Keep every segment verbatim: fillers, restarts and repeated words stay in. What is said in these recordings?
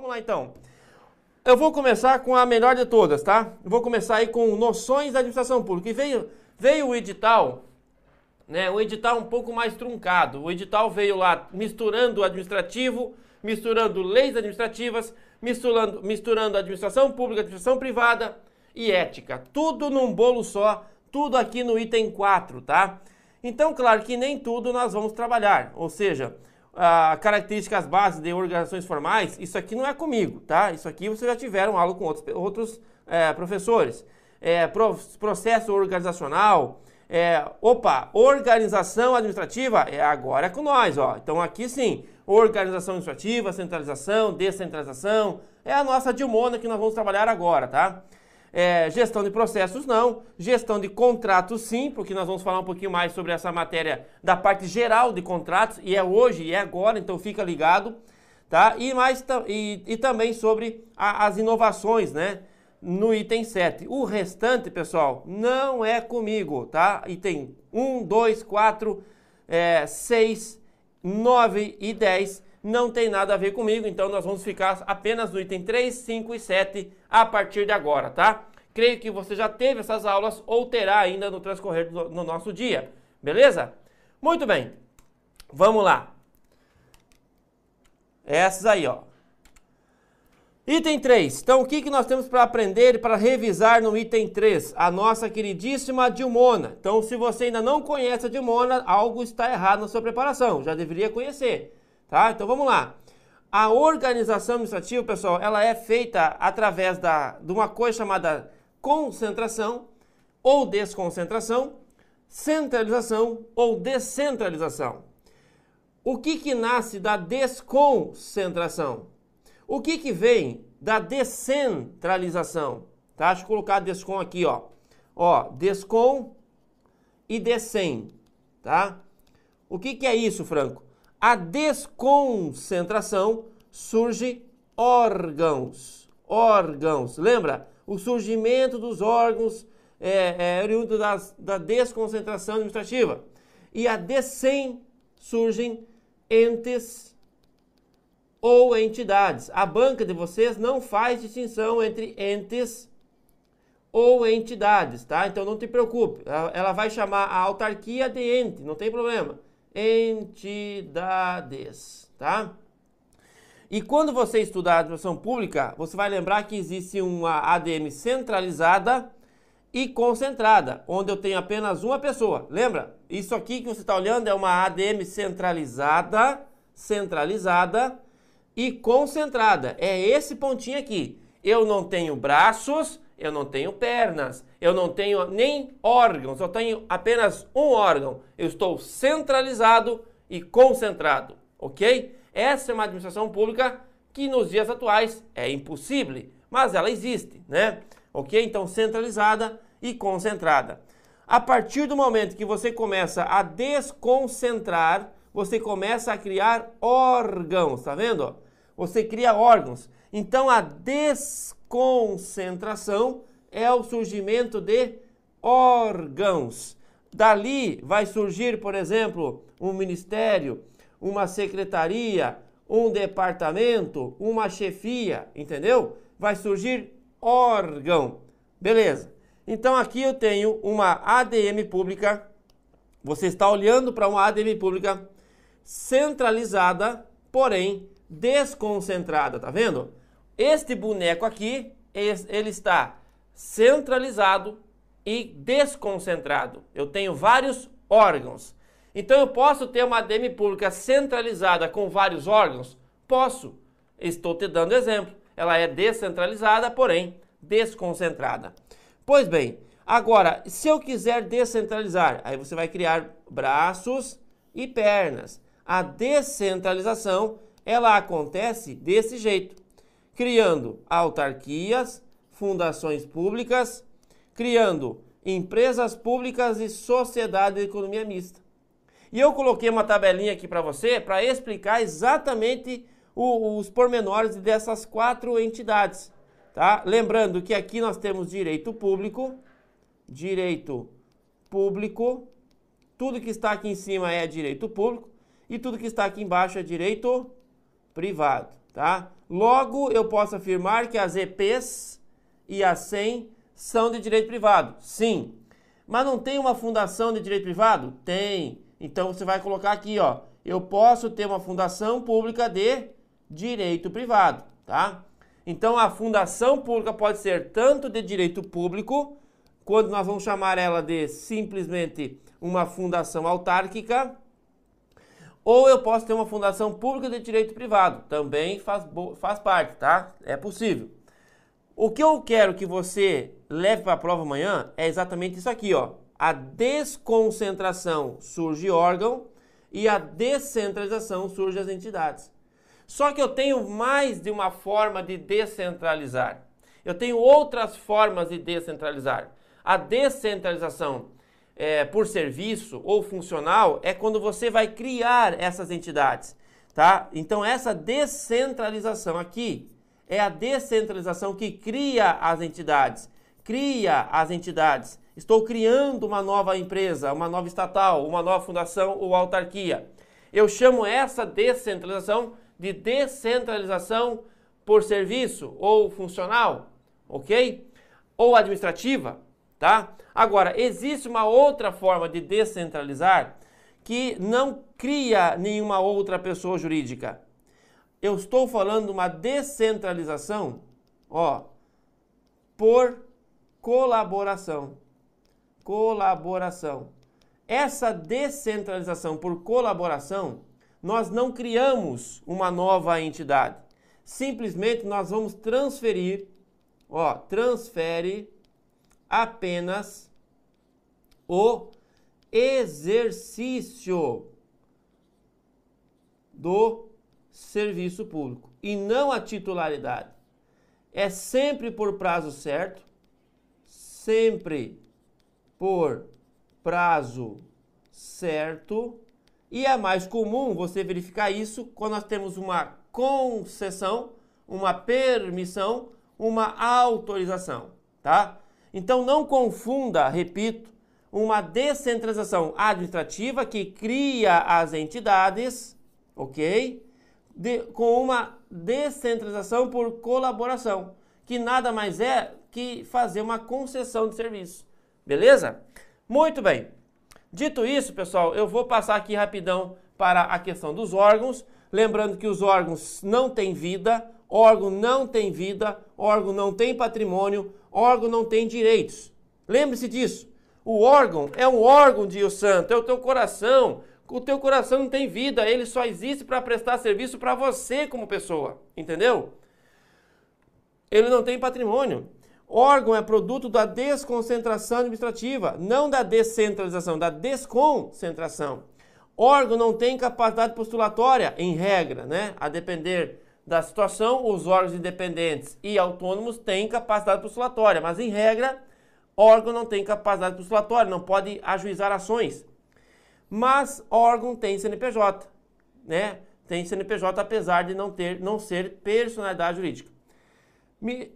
Vamos lá então. Eu vou começar com a melhor de todas, tá? Eu vou começar aí com noções da administração pública. E veio, veio o edital, né? O edital um pouco mais truncado. O edital veio lá misturando o administrativo, misturando leis administrativas, misturando, misturando administração pública, administração privada e ética. Tudo num bolo só, tudo aqui no item quatro, tá? Então, claro que nem tudo nós vamos trabalhar, ou seja... Ah, características básicas de organizações formais, isso aqui não é comigo, tá? Isso aqui vocês já tiveram aula com outros, outros é, professores. É, pro, processo organizacional, é, opa, organização administrativa, é, agora é com nós, ó. Então aqui sim, organização administrativa, centralização, descentralização, é a nossa Dilmona que nós vamos trabalhar agora, tá? É, gestão de processos não, gestão de contratos sim, porque nós vamos falar um pouquinho mais sobre essa matéria da parte geral de contratos, e é hoje e é agora, então fica ligado, tá? E, mais, e, e também sobre a, as inovações, né? No item sete. O restante, pessoal, não é comigo, tá? Item um, dois, quatro, seis, nove e dez. Não tem nada a ver comigo, então nós vamos ficar apenas no item três, cinco e sete a partir de agora, tá? Creio que você já teve essas aulas ou terá ainda no transcorrer do no nosso dia, beleza? Muito bem, vamos lá. Essas aí, ó. Item três, então o que, que nós temos para aprender e para revisar no item três? A nossa queridíssima Dilmona. Então se você ainda não conhece a Dilmona, algo está errado na sua preparação, já deveria conhecer. Tá? Então vamos lá. A organização administrativa, pessoal, ela é feita através da, de uma coisa chamada concentração ou desconcentração, centralização ou descentralização. O que que nasce da desconcentração? O que que vem da descentralização? Tá? Deixa eu colocar descon aqui, ó. Ó, descon e descem, tá? O que que é isso, Franco? A desconcentração surge órgãos, órgãos, lembra? O surgimento dos órgãos é, é oriundo das, da desconcentração administrativa. E a descem surgem entes ou entidades. A banca de vocês não faz distinção entre entes ou entidades, tá? Então não te preocupe, ela, ela vai chamar a autarquia de ente, não tem problema. Entidades, tá? E quando você estudar a administração pública, você vai lembrar que existe uma A D M centralizada e concentrada, onde eu tenho apenas uma pessoa. Lembra? Isso aqui que você está olhando é uma A D M centralizada, centralizada e concentrada. É esse pontinho aqui. Eu não tenho braços, eu não tenho pernas, eu não tenho nem órgãos, eu tenho apenas um órgão. Eu estou centralizado e concentrado, ok? Essa é uma administração pública que nos dias atuais é impossível, mas ela existe, né? Ok? Então centralizada e concentrada. A partir do momento que você começa a desconcentrar, você começa a criar órgãos, tá vendo? Você cria órgãos. Então a desconcentração Concentração é o surgimento de órgãos. Dali vai surgir, por exemplo, um ministério, uma secretaria, um departamento, uma chefia, entendeu? Vai surgir órgão. Beleza. Então aqui eu tenho uma A D M pública, você está olhando para uma A D M pública centralizada, porém desconcentrada, tá vendo? Este boneco aqui, ele está centralizado e desconcentrado. Eu tenho vários órgãos. Então eu posso ter uma A D M pública centralizada com vários órgãos? Posso. Estou te dando exemplo. Ela é descentralizada, porém desconcentrada. Pois bem, agora, se eu quiser descentralizar, aí você vai criar braços e pernas. A descentralização, ela acontece desse jeito. Criando autarquias, fundações públicas, criando empresas públicas e sociedade de economia mista. E eu coloquei uma tabelinha aqui para você para explicar exatamente o, os pormenores dessas quatro entidades. Tá? Lembrando que aqui nós temos direito público, direito público, tudo que está aqui em cima é direito público e tudo que está aqui embaixo é direito privado, tá? Logo, eu posso afirmar que as E Ps e as C E M são de direito privado. Sim. Mas não tem uma fundação de direito privado? Tem. Então, você vai colocar aqui, ó. Eu posso ter uma fundação pública de direito privado, tá? Então, a fundação pública pode ser tanto de direito público, quando nós vamos chamar ela de simplesmente uma fundação autárquica, ou eu posso ter uma fundação pública de direito privado. Também faz, faz parte, tá? É possível. O que eu quero que você leve para a prova amanhã é exatamente isso aqui, ó. A desconcentração surge órgão e a descentralização surge as entidades. Só que eu tenho mais de uma forma de descentralizar. Eu tenho outras formas de descentralizar. A descentralização é, por serviço ou funcional é quando você vai criar essas entidades, tá? Então essa descentralização aqui é a descentralização que cria as entidades. Cria as entidades. Estou criando uma nova empresa, uma nova estatal, uma nova fundação ou autarquia. Eu chamo essa descentralização de descentralização por serviço ou funcional, ok? Ou administrativa, tá? Agora, existe uma outra forma de descentralizar que não cria nenhuma outra pessoa jurídica. Eu estou falando de uma descentralização, ó, por colaboração. Colaboração. Essa descentralização por colaboração, nós não criamos uma nova entidade. Simplesmente nós vamos transferir, ó, transfere apenas o exercício do serviço público e não a titularidade. É sempre por prazo certo, sempre por prazo certo. E é mais comum você verificar isso quando nós temos uma concessão, uma permissão, uma autorização, tá? Então não confunda, repito, uma descentralização administrativa que cria as entidades, ok? De, com uma descentralização por colaboração, que nada mais é que fazer uma concessão de serviço, beleza? Muito bem. Dito isso, pessoal, eu vou passar aqui rapidão para a questão dos órgãos. Lembrando que os órgãos não têm vida, órgão não tem vida, órgão não tem patrimônio, órgão não tem direitos. Lembre-se disso. O órgão é um órgão, Dio Santo, é o teu coração. O teu coração não tem vida, ele só existe para prestar serviço para você como pessoa, entendeu? Ele não tem patrimônio. Órgão é produto da desconcentração administrativa, não da descentralização, da desconcentração. Órgão não tem capacidade postulatória, em regra, né? A depender da situação, os órgãos independentes e autônomos têm capacidade postulatória, mas em regra, órgão não tem capacidade postulatória, não pode ajuizar ações. Mas órgão tem C N P J, né? Tem C N P J apesar de não ter, não ser personalidade jurídica.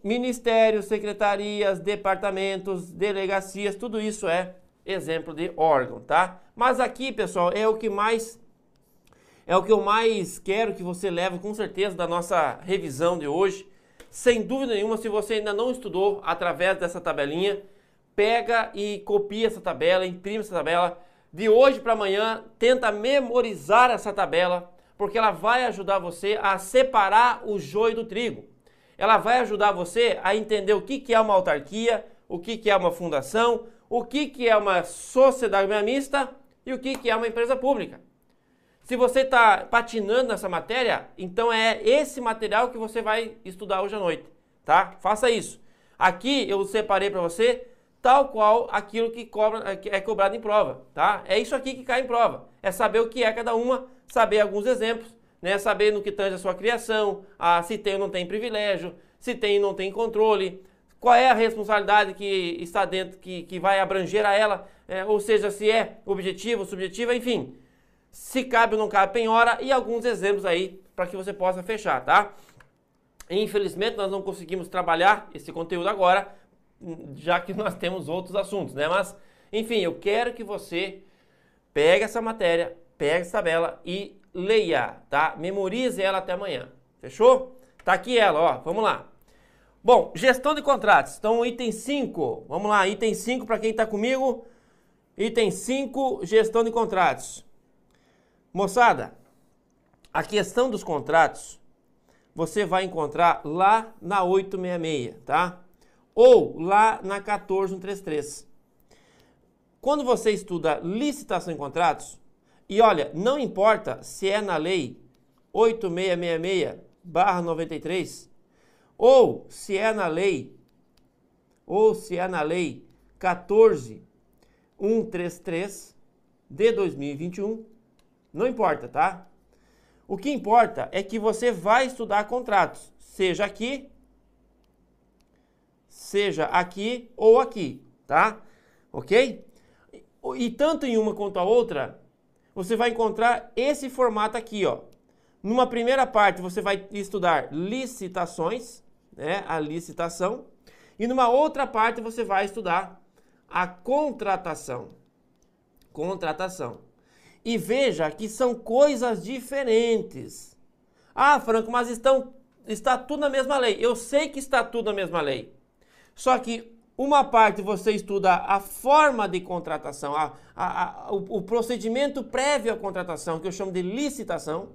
Ministérios, secretarias, departamentos, delegacias, tudo isso é exemplo de órgão, tá? Mas aqui, pessoal, é o que mais é o que eu mais quero que você leve com certeza da nossa revisão de hoje. Sem dúvida nenhuma, se você ainda não estudou através dessa tabelinha, pega e copia essa tabela, imprime essa tabela. De hoje para amanhã, tenta memorizar essa tabela, porque ela vai ajudar você a separar o joio do trigo. Ela vai ajudar você a entender o que é uma autarquia, o que é uma fundação, o que é uma sociedade mista e o que é uma empresa pública. Se você está patinando nessa matéria, então é esse material que você vai estudar hoje à noite, tá? Faça isso. Aqui eu separei para você tal qual aquilo que cobra, é cobrado em prova, tá? É isso aqui que cai em prova. É saber o que é cada uma, saber alguns exemplos, né, saber no que tange a sua criação, a, se tem ou não tem privilégio, se tem ou não tem controle, qual é a responsabilidade que está dentro, que, que vai abranger a ela, é, ou seja, se é objetiva, subjetiva, enfim, se cabe ou não cabe penhora e alguns exemplos aí para que você possa fechar, tá? Infelizmente nós não conseguimos trabalhar esse conteúdo agora, já que nós temos outros assuntos, né? Mas, enfim, eu quero que você pegue essa matéria, pegue essa tabela e leia, tá? Memorize ela até amanhã. Fechou? Tá aqui ela, ó, vamos lá. Bom, gestão de contratos, então item cinco, vamos lá, item cinco para quem está comigo, item cinco, gestão de contratos. Moçada, a questão dos contratos você vai encontrar lá na oito sessenta e seis, tá? Ou lá na quatorze ponto cento e trinta e três. Quando você estuda licitação em contratos, e olha, não importa se é na lei oito mil seiscentos e sessenta e seis barra noventa e três, ou se é na lei, ou se é na lei quatorze ponto cento e trinta e três de dois mil e vinte e um, não importa, tá? O que importa é que você vai estudar contratos, seja aqui, seja aqui ou aqui, tá? Ok? E tanto em uma quanto a outra, você vai encontrar esse formato aqui, ó. Numa primeira parte você vai estudar licitações, né, a licitação, e numa outra parte você vai estudar a contratação. Contratação. E veja que são coisas diferentes. Ah, Franco, mas estão, está tudo na mesma lei. Eu sei que está tudo na mesma lei. Só que uma parte você estuda a forma de contratação, a, a, a, o, o procedimento prévio à contratação, que eu chamo de licitação.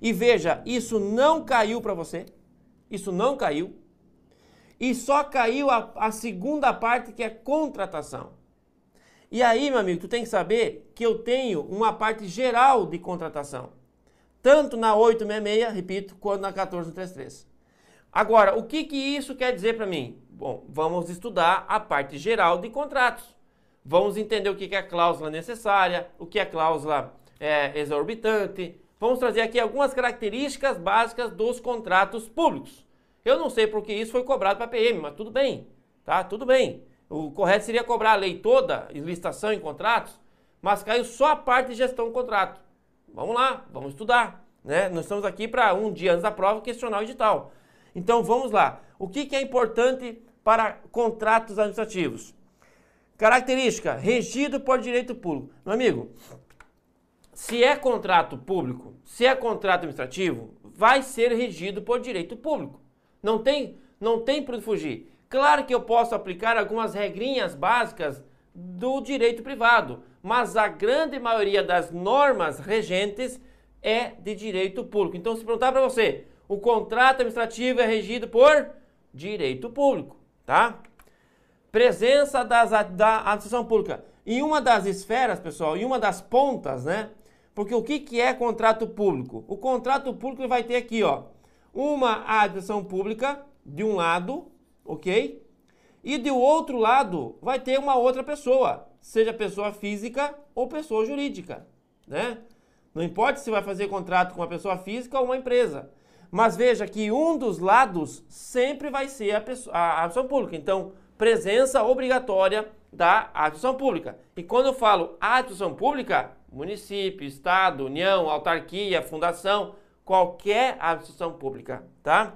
E veja, isso não caiu para você, isso não caiu, e só caiu a, a segunda parte, que é contratação. E aí, meu amigo, tu tem que saber que eu tenho uma parte geral de contratação, tanto na oito sessenta e seis, repito, quanto na quatorze ponto cento e trinta e três. Agora, o que, que isso quer dizer para mim? Bom, vamos estudar a parte geral de contratos, vamos entender o que, que é cláusula necessária, o que é cláusula é, exorbitante. Vamos trazer aqui algumas características básicas dos contratos públicos. Eu não sei porque isso foi cobrado para a P M, mas tudo bem, tá? Tudo bem. O correto seria cobrar a lei toda, licitação em contratos, mas caiu só a parte de gestão do contrato. Vamos lá, vamos estudar, né? Nós estamos aqui para um dia antes da prova questionar o edital. Então vamos lá. O que que é importante para contratos administrativos? Característica, regido por direito público. Meu amigo, se é contrato público, se é contrato administrativo, vai ser regido por direito público. Não tem, não tem para fugir. Claro que eu posso aplicar algumas regrinhas básicas do direito privado, mas a grande maioria das normas regentes é de direito público. Então, se perguntar para você, o contrato administrativo é regido por direito público, tá? Presença das, da administração pública em uma das esferas, pessoal, em uma das pontas, né? Porque o que, que é contrato público? O contrato público vai ter aqui, ó, uma administração pública de um lado, ok? E do outro lado vai ter uma outra pessoa, seja pessoa física ou pessoa jurídica, né? Não importa se vai fazer contrato com uma pessoa física ou uma empresa. Mas veja que um dos lados sempre vai ser a, pessoa, a administração pública. Então, presença obrigatória da administração pública. E quando eu falo administração pública, município, estado, união, autarquia, fundação, qualquer administração pública, tá?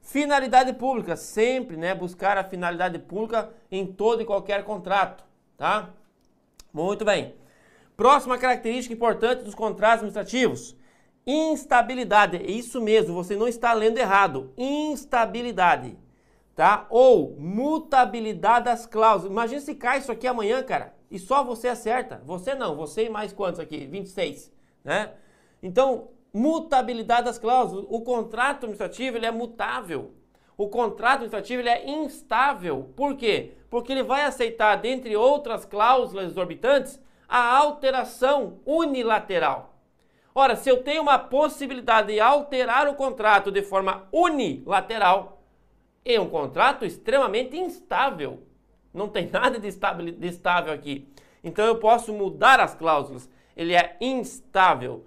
Finalidade pública, sempre, né, buscar a finalidade pública em todo e qualquer contrato, tá? Muito bem. Próxima característica importante dos contratos administrativos, instabilidade. É isso mesmo, você não está lendo errado. Instabilidade. Tá? Ou mutabilidade das cláusulas. Imagina se cai isso aqui amanhã, cara, e só você acerta. Você não, você e mais quantos aqui? vinte e seis, né? Então, mutabilidade das cláusulas. O contrato administrativo, ele é mutável. O contrato administrativo, ele é instável. Por quê? Porque ele vai aceitar, dentre outras cláusulas exorbitantes, a alteração unilateral. Ora, se eu tenho uma possibilidade de alterar o contrato de forma unilateral, é um contrato extremamente instável. Não tem nada de, estável, de estável aqui. Então eu posso mudar as cláusulas. Ele é instável.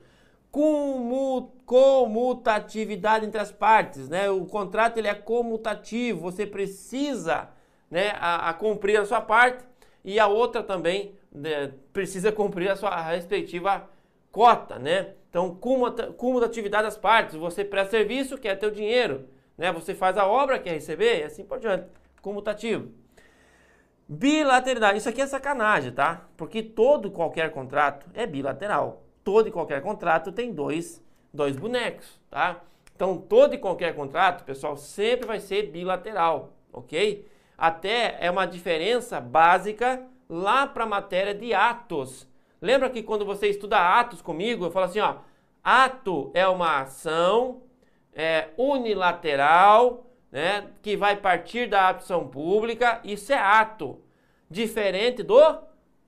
Comu, comutatividade entre as partes, né? O contrato, ele é comutativo. Você precisa, né, a, a cumprir a sua parte, e a outra também, né, precisa cumprir a sua a respectiva cota, né? Então, comutatividade das partes. Você presta serviço, quer ter o dinheiro. Né? Você faz a obra, quer receber, e assim por diante. Comutativo. Bilateralidade. Isso aqui é sacanagem, tá? Porque todo qualquer contrato é bilateral. Todo e qualquer contrato tem dois, dois bonecos, tá? Então, todo e qualquer contrato, pessoal, sempre vai ser bilateral, ok? Até é uma diferença básica lá para a matéria de atos. Lembra que quando você estuda atos comigo, eu falo assim, ó, ato é uma ação é, unilateral, né, que vai partir da ação pública, isso é ato. Diferente do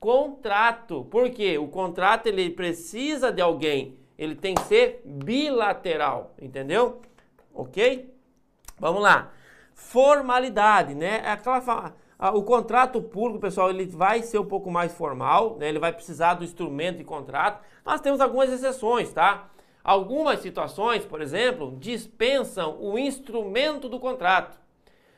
contrato, porque o contrato ele precisa de alguém, ele tem que ser bilateral, entendeu? Ok? Vamos lá. Formalidade, né? Aquela, o contrato público, pessoal, ele vai ser um pouco mais formal, né? Ele vai precisar do instrumento de contrato. Nós temos algumas exceções, tá? Algumas situações, por exemplo, dispensam o instrumento do contrato.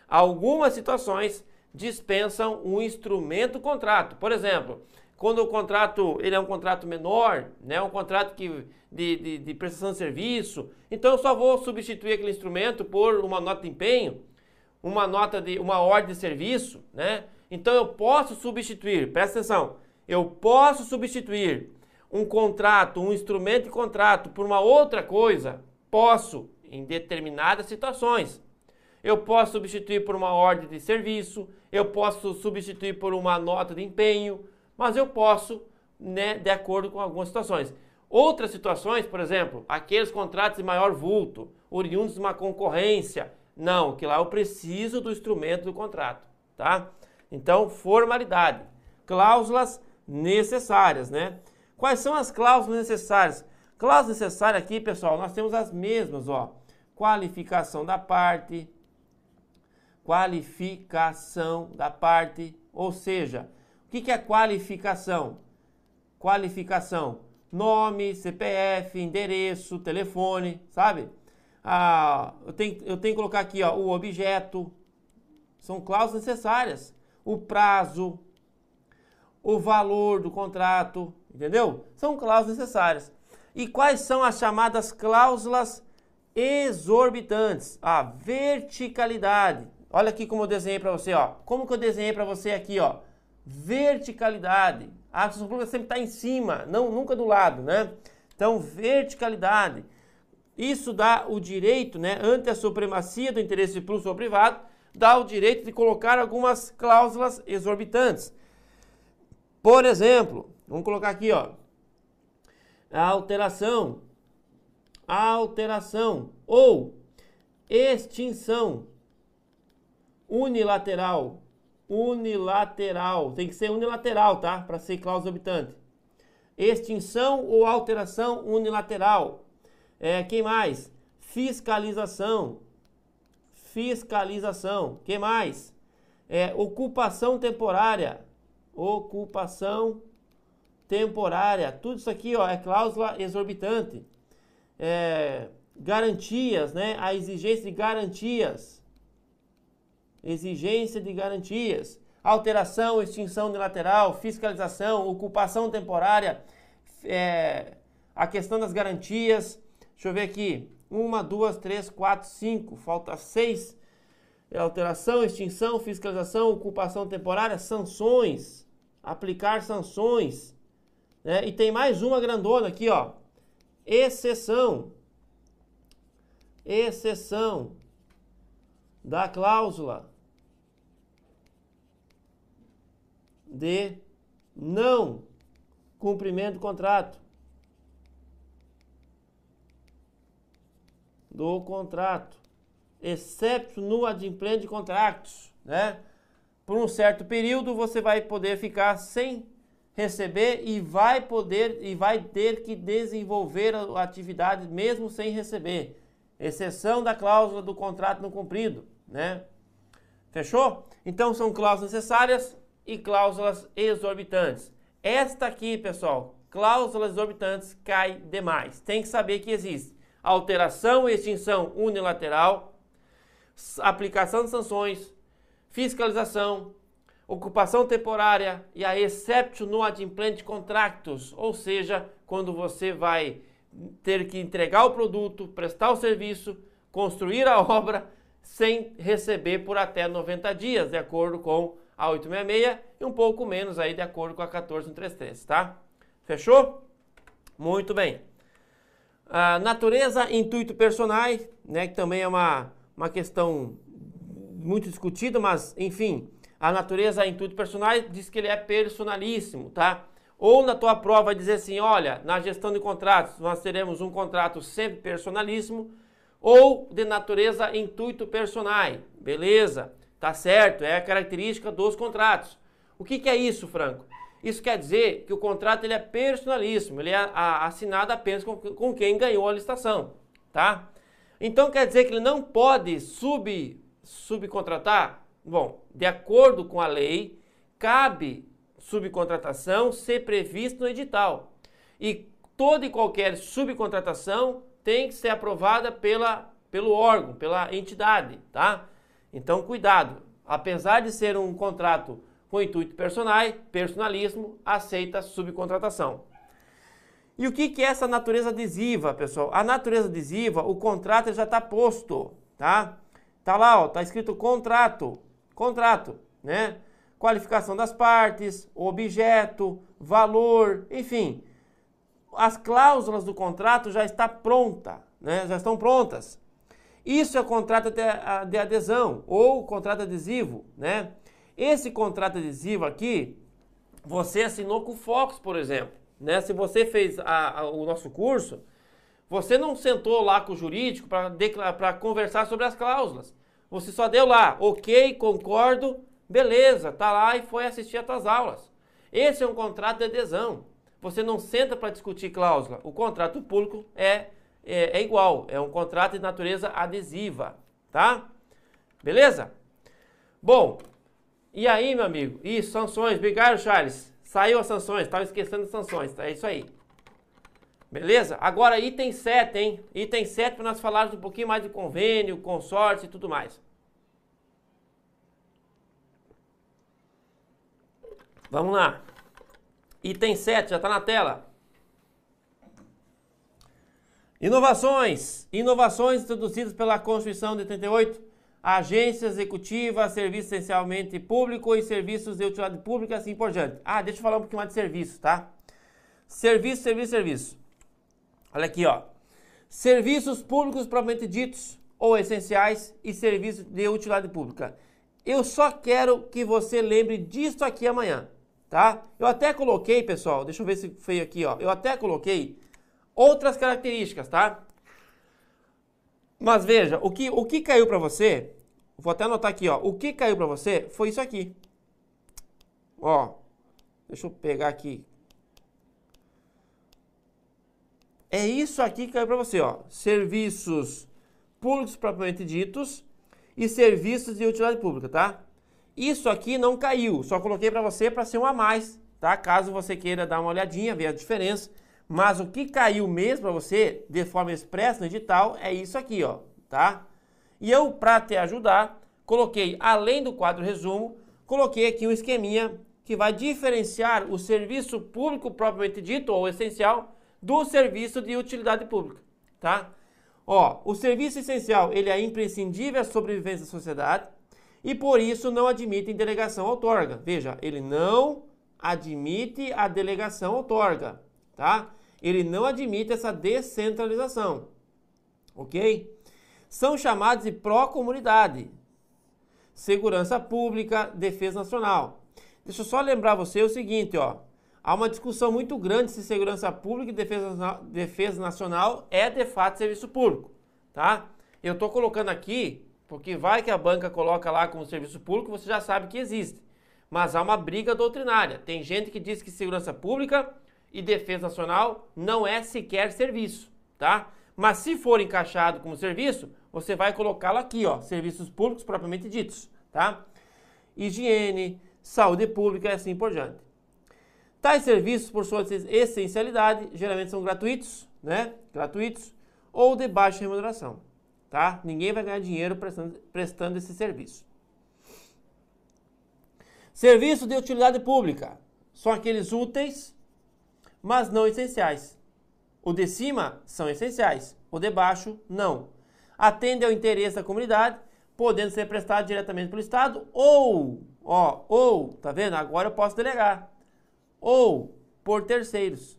Algumas situações dispensam o instrumento do contrato. Por exemplo, quando o contrato ele é um contrato menor, né? Um contrato que, de, de, de prestação de serviço, então eu só vou substituir aquele instrumento por uma nota de empenho, uma nota de uma ordem de serviço, né? Então eu posso substituir, presta atenção, eu posso substituir um contrato, um instrumento de contrato por uma outra coisa, posso, em determinadas situações. Eu posso substituir por uma ordem de serviço, eu posso substituir por uma nota de empenho, mas eu posso, né, de acordo com algumas situações. Outras situações, por exemplo, aqueles contratos de maior vulto, oriundos de uma concorrência, não, que lá eu preciso do instrumento do contrato, tá? Então, formalidade. Cláusulas necessárias, né? Quais são as cláusulas necessárias? Cláusula necessária aqui, pessoal, nós temos as mesmas, ó. Qualificação da parte, qualificação da parte, ou seja, o que é qualificação? Qualificação, nome, C P F, endereço, telefone, sabe? Ah, eu tenho, eu tenho que colocar aqui, ó, o objeto, são cláusulas necessárias, o prazo, o valor do contrato, entendeu? São cláusulas necessárias. E quais são as chamadas cláusulas exorbitantes? A verticalidade. Olha aqui como eu desenhei para você, ó. Como que eu desenhei para você aqui, ó? Verticalidade. A ação pública sempre está em cima, não, nunca do lado, né? Então, verticalidade. Isso dá o direito, né, ante a supremacia do interesse público ou privado, dá o direito de colocar algumas cláusulas exorbitantes. Por exemplo, vamos colocar aqui, ó, a alteração, alteração ou extinção unilateral, unilateral, tem que ser unilateral, tá? Para ser cláusula exorbitante. Extinção ou alteração unilateral. É, quem mais? Fiscalização, fiscalização, quem mais? É, ocupação temporária, ocupação temporária, tudo isso aqui, ó, é cláusula exorbitante. É, garantias, né, a exigência de garantias, exigência de garantias, alteração, extinção unilateral, fiscalização, ocupação temporária, é, a questão das garantias. Deixa eu ver aqui, uma, duas, três, quatro, cinco, falta seis, alteração, extinção, fiscalização, ocupação temporária, sanções, aplicar sanções, né? E tem mais uma grandona aqui, ó, exceção, exceção da cláusula de não cumprimento do contrato. do contrato, excepto no adimplente contractus, né? Por um certo período você vai poder ficar sem receber e vai poder e vai ter que desenvolver a atividade mesmo sem receber, exceção da cláusula do contrato não cumprido, né? Fechou? Então são cláusulas necessárias e cláusulas exorbitantes. Esta aqui, pessoal, cláusulas exorbitantes cai demais. Tem que saber que existe. Alteração e extinção unilateral, aplicação de sanções, fiscalização, ocupação temporária e a exceptio non adimpleti contractus, ou seja, quando você vai ter que entregar o produto, prestar o serviço, construir a obra sem receber por até noventa dias, de acordo com a oito seis seis e um pouco menos aí de acordo com a quatorze ponto cento e trinta e três, tá? Fechou? Muito bem. A natureza, intuito personal, né, que também é uma, uma questão muito discutida, mas enfim, a natureza, intuito personal, diz que ele é personalíssimo, tá? Ou na tua prova vai dizer assim, olha, na gestão de contratos nós teremos um contrato sempre personalíssimo, ou de natureza, intuito personal, beleza, tá certo, é a característica dos contratos. O que que é isso, Franco? Isso quer dizer que o contrato ele é personalíssimo, ele é assinado apenas com, com quem ganhou a licitação, tá? Então quer dizer que ele não pode sub, subcontratar? Bom, de acordo com a lei, cabe subcontratação ser previsto no edital. E toda e qualquer subcontratação tem que ser aprovada pela, pelo órgão, pela entidade, tá? Então cuidado, apesar de ser um contrato com intuito personal, personalismo, aceita a subcontratação. E o que que é essa natureza adesiva, pessoal? A natureza adesiva, o contrato já está posto, tá? Tá lá, ó, tá escrito contrato, contrato, né? Qualificação das partes, objeto, valor, enfim. As cláusulas do contrato já está pronta, né? Já estão prontas. Isso é contrato de adesão ou contrato adesivo, né? Esse contrato adesivo aqui, você assinou com o Fox, por exemplo, né? Se você fez a, a, o nosso curso, você não sentou lá com o jurídico para conversar sobre as cláusulas. Você só deu lá, ok, concordo, beleza, tá lá e foi assistir às tuas aulas. Esse é um contrato de adesão. Você não senta para discutir cláusula. O contrato público é, é, é igual, é um contrato de natureza adesiva, tá? Beleza? Bom... E aí, meu amigo? Isso, sanções. Obrigado, Charles. Saiu as sanções. Estava esquecendo as sanções. É isso aí. Beleza? Agora, item sete, hein? Item sete para nós falarmos um pouquinho mais de convênio, consórcio e tudo mais. Vamos lá. Item sete, já está na tela. Inovações. Inovações introduzidas pela Constituição de oitenta e oito. Agência executiva, serviço essencialmente público e serviços de utilidade pública, assim por diante. Ah, deixa eu falar um pouquinho mais de serviço, tá? Serviço, serviço, serviço. Olha aqui, ó. Serviços públicos propriamente ditos ou essenciais e serviços de utilidade pública. Eu só quero que você lembre disso aqui amanhã, tá? Eu até coloquei, pessoal, deixa eu ver se foi aqui, ó. Eu até coloquei outras características, tá? Mas veja, o que, o que caiu para você, vou até anotar aqui, ó, o que caiu para você foi isso aqui. Ó, deixa eu pegar aqui. É isso aqui que caiu para você, ó. Serviços públicos propriamente ditos e serviços de utilidade pública, tá? Isso aqui não caiu, só coloquei para você para ser um a mais, tá? Caso você queira dar uma olhadinha, ver a diferença. Mas o que caiu mesmo para você, de forma expressa no edital, é isso aqui, ó, tá? E eu, para te ajudar, coloquei, além do quadro resumo, coloquei aqui um esqueminha que vai diferenciar o serviço público propriamente dito, ou essencial, do serviço de utilidade pública, tá? Ó, o serviço essencial, ele é imprescindível à sobrevivência da sociedade e, por isso, não admite delegação outorga. Veja, ele não admite a delegação outorga. Tá? Ele não admite essa descentralização, ok? São chamados de pró-comunidade, segurança pública, defesa nacional. Deixa eu só lembrar você o seguinte, ó, há uma discussão muito grande se segurança pública e defesa, defesa nacional é de fato serviço público, tá? Eu estou colocando aqui, porque vai que a banca coloca lá como serviço público, você já sabe que existe, mas há uma briga doutrinária, tem gente que diz que segurança pública e defesa nacional não é sequer serviço, tá? Mas se for encaixado como serviço, você vai colocá-lo aqui, ó, serviços públicos propriamente ditos, tá? Higiene, saúde pública e assim por diante. Tais serviços, por sua essencialidade, geralmente são gratuitos, né? Gratuitos ou de baixa remuneração, tá? Ninguém vai ganhar dinheiro prestando, prestando esse serviço. Serviço de utilidade pública são aqueles úteis, mas não essenciais. O de cima são essenciais, o de baixo não. Atende ao interesse da comunidade, podendo ser prestado diretamente pelo Estado ou, ó, ou, tá vendo? Agora eu posso delegar. Ou por terceiros.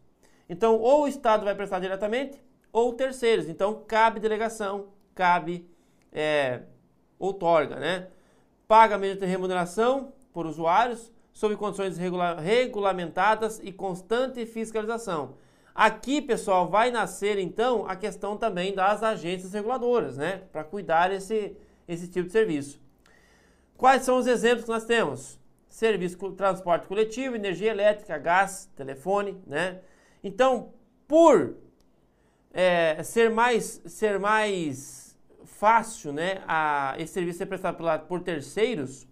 Então, ou o Estado vai prestar diretamente, ou terceiros. Então, cabe delegação, cabe é, outorga, né? Pagamento de remuneração por usuários, sob condições regula regulamentadas e constante fiscalização. Aqui, pessoal, vai nascer, então, a questão também das agências reguladoras, né? Para cuidar esse, esse tipo de serviço. Quais são os exemplos que nós temos? Serviço de transporte coletivo, energia elétrica, gás, telefone, né? Então, por é, ser, mais, ser mais fácil, né, a, esse serviço ser prestado por, por terceiros,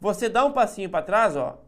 você dá um passinho para trás, ó.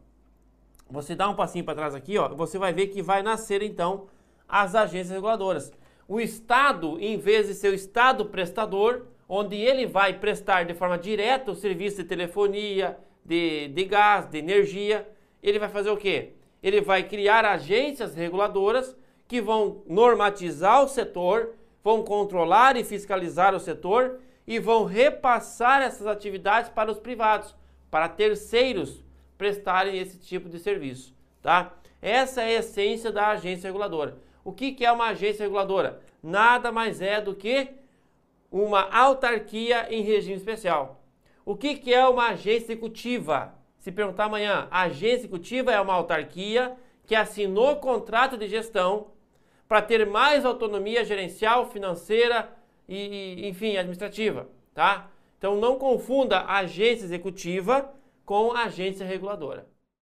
Você dá um passinho para trás aqui, ó, você vai ver que vai nascer, então, as agências reguladoras. O Estado, em vez de ser o Estado prestador, onde ele vai prestar de forma direta o serviço de telefonia, de, de gás, de energia, ele vai fazer o quê? Ele vai criar agências reguladoras que vão normatizar o setor, vão controlar e fiscalizar o setor e vão repassar essas atividades para os privados, para terceiros prestarem esse tipo de serviço, tá? Essa é a essência da agência reguladora. O que que é uma agência reguladora? Nada mais é do que uma autarquia em regime especial. O que que é uma agência executiva? Se perguntar amanhã, a agência executiva é uma autarquia que assinou contrato de gestão para ter mais autonomia gerencial, financeira e, e enfim, administrativa, tá? Então não confunda a agência executiva com a agência reguladora.